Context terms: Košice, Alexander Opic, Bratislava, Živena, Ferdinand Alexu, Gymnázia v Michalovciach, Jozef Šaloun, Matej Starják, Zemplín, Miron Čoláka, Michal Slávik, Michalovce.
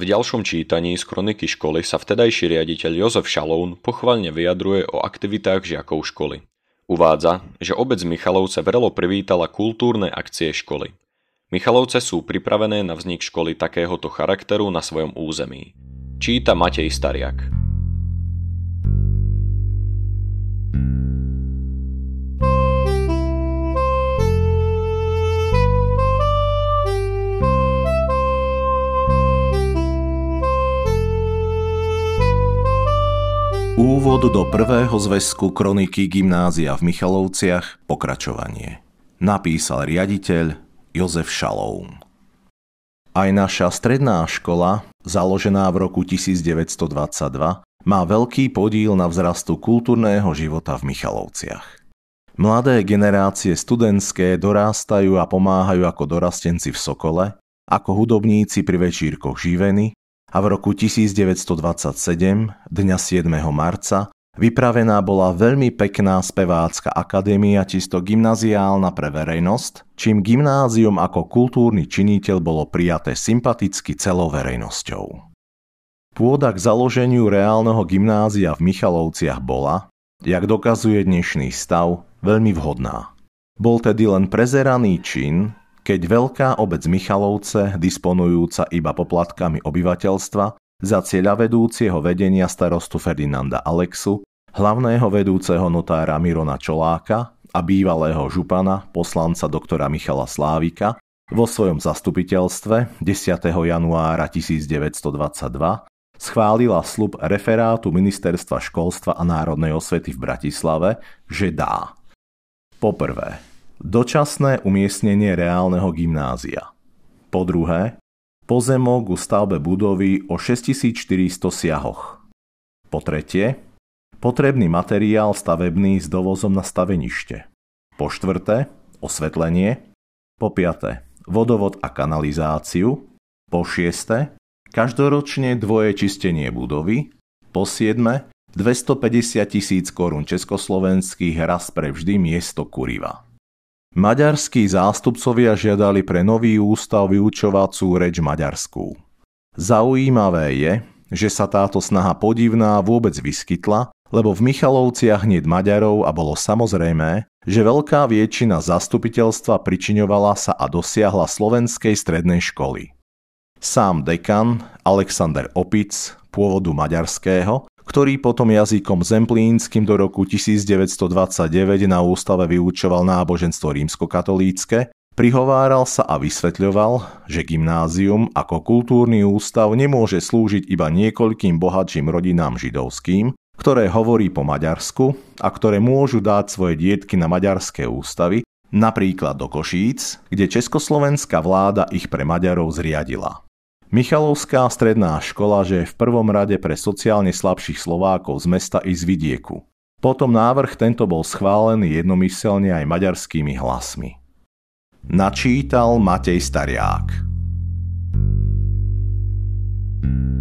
V ďalšom čítaní z kroniky školy sa vtedajší riaditeľ Jozef Šaloun pochvalne vyjadruje o aktivitách žiakov školy. Uvádza, že obec Michalovce vrelo privítala kultúrne akcie školy. Michalovce sú pripravené na vznik školy takéhoto charakteru na svojom území. Číta Matej Starják. Úvod do prvého zväzku kroniky Gymnázia v Michalovciach, pokračovanie. Napísal riaditeľ Jozef Šaloun. Aj naša stredná škola, založená v roku 1922, má veľký podiel na vzrastu kultúrneho života v Michalovciach. Mladé generácie studentské dorástajú a pomáhajú ako dorastenci v Sokole, ako hudobníci pri večírkoch Živeny, a v roku 1927, dňa 7. marca, vypravená bola veľmi pekná spevácka akadémia čisto gymnaziálna pre verejnosť, čím gymnázium ako kultúrny činiteľ bolo prijaté sympaticky celou verejnosťou. Pôda k založeniu reálneho gymnázia v Michalovciach bola, jak dokazuje dnešný stav, veľmi vhodná. Bol tedy len prezeraný čin, keď veľká obec Michalovce, disponujúca iba poplatkami obyvateľstva, za cieľavedúcieho vedenia starostu Ferdinanda Alexu, hlavného vedúceho notára Mirona Čoláka a bývalého župana, poslanca doktora Michala Slávika, vo svojom zastupiteľstve 10. januára 1922 schválila sľub referátu Ministerstva školstva a národnej osvety v Bratislave, že dá. Poprvé, dočasné umiestnenie reálneho gymnázia. Po druhé, pozemok u stavbe budovy o 6400 siahoch. Po tretie, potrebný materiál stavebný s dovozom na stavenište. Po štvrté, osvetlenie. Po piaté, vodovod a kanalizáciu. Po šieste, každoročne dvoje čistenie budovy. Po siedme, 250 000 korún československých raz pre vždy miesto kuriva. Maďarskí zástupcovia žiadali pre nový ústav vyučovacú reč maďarskú. Zaujímavé je, že sa táto snaha podivná vôbec vyskytla, lebo v Michalovciach hneď Maďarov a bolo samozrejme, že veľká väčšina zastupiteľstva pričiňovala sa a dosiahla slovenskej strednej školy. Sám dekan Alexander Opic, pôvodu maďarského, ktorý potom jazykom zemplínskym do roku 1929 na ústave vyučoval náboženstvo rímskokatolícke, prihováral sa a vysvetľoval, že gymnázium ako kultúrny ústav nemôže slúžiť iba niekoľkým bohatším rodinám židovským, ktoré hovorí po maďarsku a ktoré môžu dať svoje dietky na maďarské ústavy, napríklad do Košíc, kde československá vláda ich pre Maďarov zriadila. Michalovská stredná škola je v prvom rade pre sociálne slabších Slovákov z mesta i z vidieku. Potom návrh tento bol schválený jednomyselne aj maďarskými hlasmi. Načítal Matej Starják.